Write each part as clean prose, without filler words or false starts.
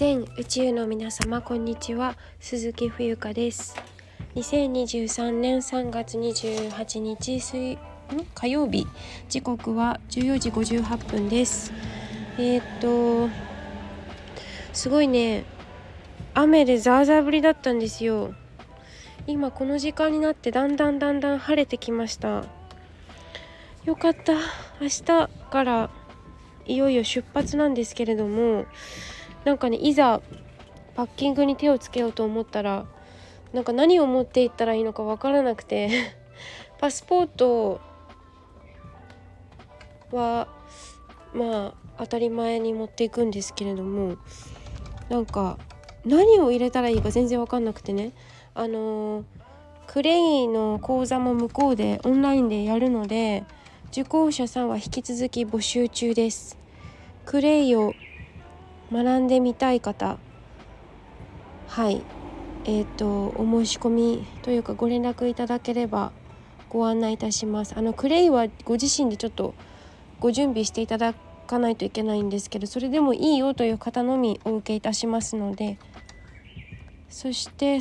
全宇宙の皆様、こんにちは。鈴木冬香です。2023年3月28日火曜日、時刻は14時58分です。すごいね、雨でザーザー降りだったんですよ。今この時間になってだんだん晴れてきました。よかった。明日からいよいよ出発なんですけれども、なんかね、いざパッキングに手をつけようと思ったら、なんか何を持っていったらいいのかわからなくてパスポートはまあ当たり前に持っていくんですけれども、なんか何を入れたらいいか全然わかんなくてね、クレイの講座も向こうでオンラインでやるので、受講者さんは引き続き募集中です。クレイを学んでみたい方、はい、お申し込みというかご連絡いただければご案内いたします。クレイはご自身でちょっとご準備していただかないといけないんですけど、それでもいいよという方のみお受けいたしますので。そして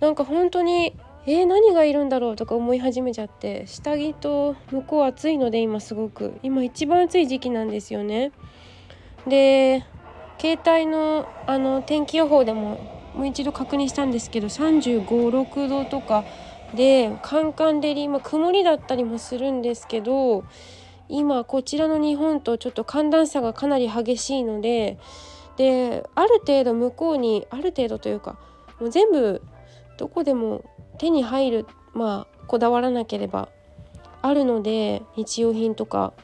なんか本当に何がいるんだろうとか思い始めちゃって、下着と、向こう暑いので今すごく、今一番暑い時期なんですよね。で、携帯の天気予報でもう一度確認したんですけど、35、6度とかでカンカン照り、今曇りだったりもするんですけど、今こちらの日本とちょっと寒暖差がかなり激しいので、ある程度向こうに、ある程度というかもう全部どこでも手に入る、こだわらなければあるので、日用品とか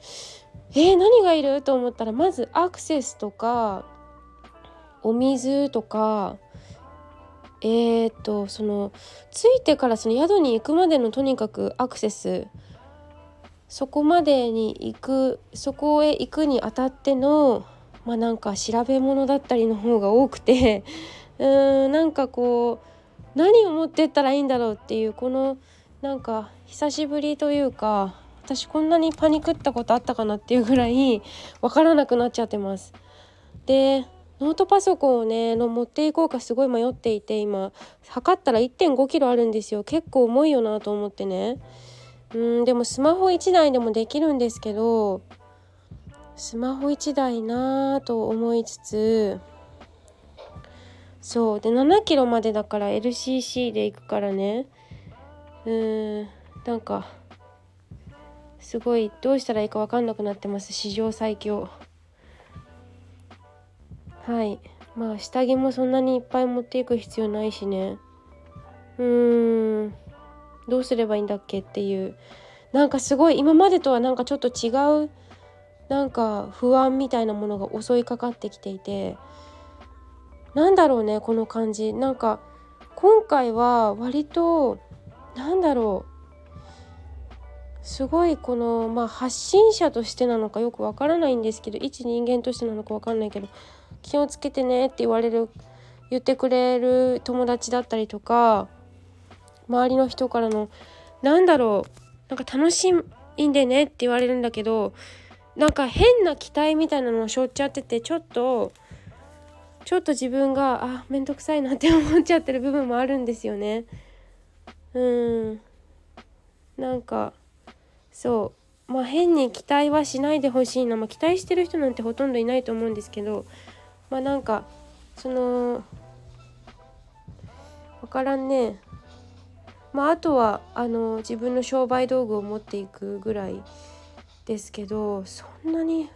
何がいると思ったら、まずアクセスとかお水とか、着いてからその宿に行くまでのとにかくアクセス、そこへ行くにあたってのなんか調べ物だったりの方が多くてなんかこう何を持ってったらいいんだろうっていう、このなんか久しぶりというか、私こんなにパニクったことあったかなっていうぐらい分からなくなっちゃってます。で、ノートパソコンを持っていこうかすごい迷っていて、今測ったら 1.5 キロあるんですよ。結構重いよなと思ってね。でもスマホ1台でもできるんですけど、スマホ1台なぁと思いつつ、で7キロまでだから LCC で行くからね、なんかすごいどうしたらいいか分かんなくなってます。史上最強。はい、下着もそんなにいっぱい持っていく必要ないしね。どうすればいいんだっけっていう、なんかすごい今までとはなんかちょっと違う、なんか不安みたいなものが襲いかかってきていて、なんだろうねこの感じ。なんか今回は割とすごいこの、発信者としてなのかよくわからないんですけど、一人間としてなのかわかんないけど、気をつけてねって言ってくれる友達だったりとか、周りの人からのなんか楽しいんでねって言われるんだけど、なんか変な期待みたいなのを背負っちゃってて、ちょっと自分がめんどくさいなって思っちゃってる部分もあるんですよね。なんか変に期待はしないでほしいな。期待してる人なんてほとんどいないと思うんですけど、なんかわからんね。あとは自分の商売道具を持っていくぐらいですけど、そんなに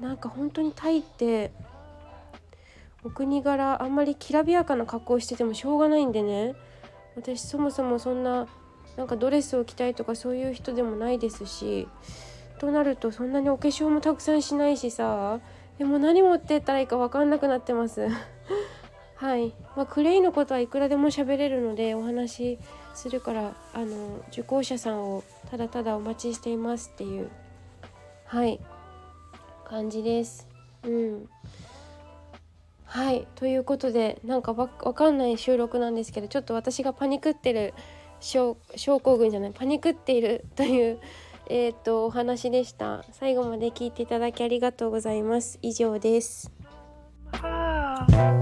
なんか本当にタイってお国柄あんまりきらびやかな格好しててもしょうがないんでね、私そもそもそんななんかドレスを着たいとかそういう人でもないですし、となるとそんなにお化粧もたくさんしないしさ、でも何持ってったらいいか分かんなくなってますはい、クレイのことはいくらでも喋れるのでお話しするから、受講者さんをただただお待ちしていますっていう、感じです。ということで、なんか分かんない収録なんですけど、ちょっと私がパニクっているという、お話でした。最後まで聞いていただきありがとうございます。以上です。した。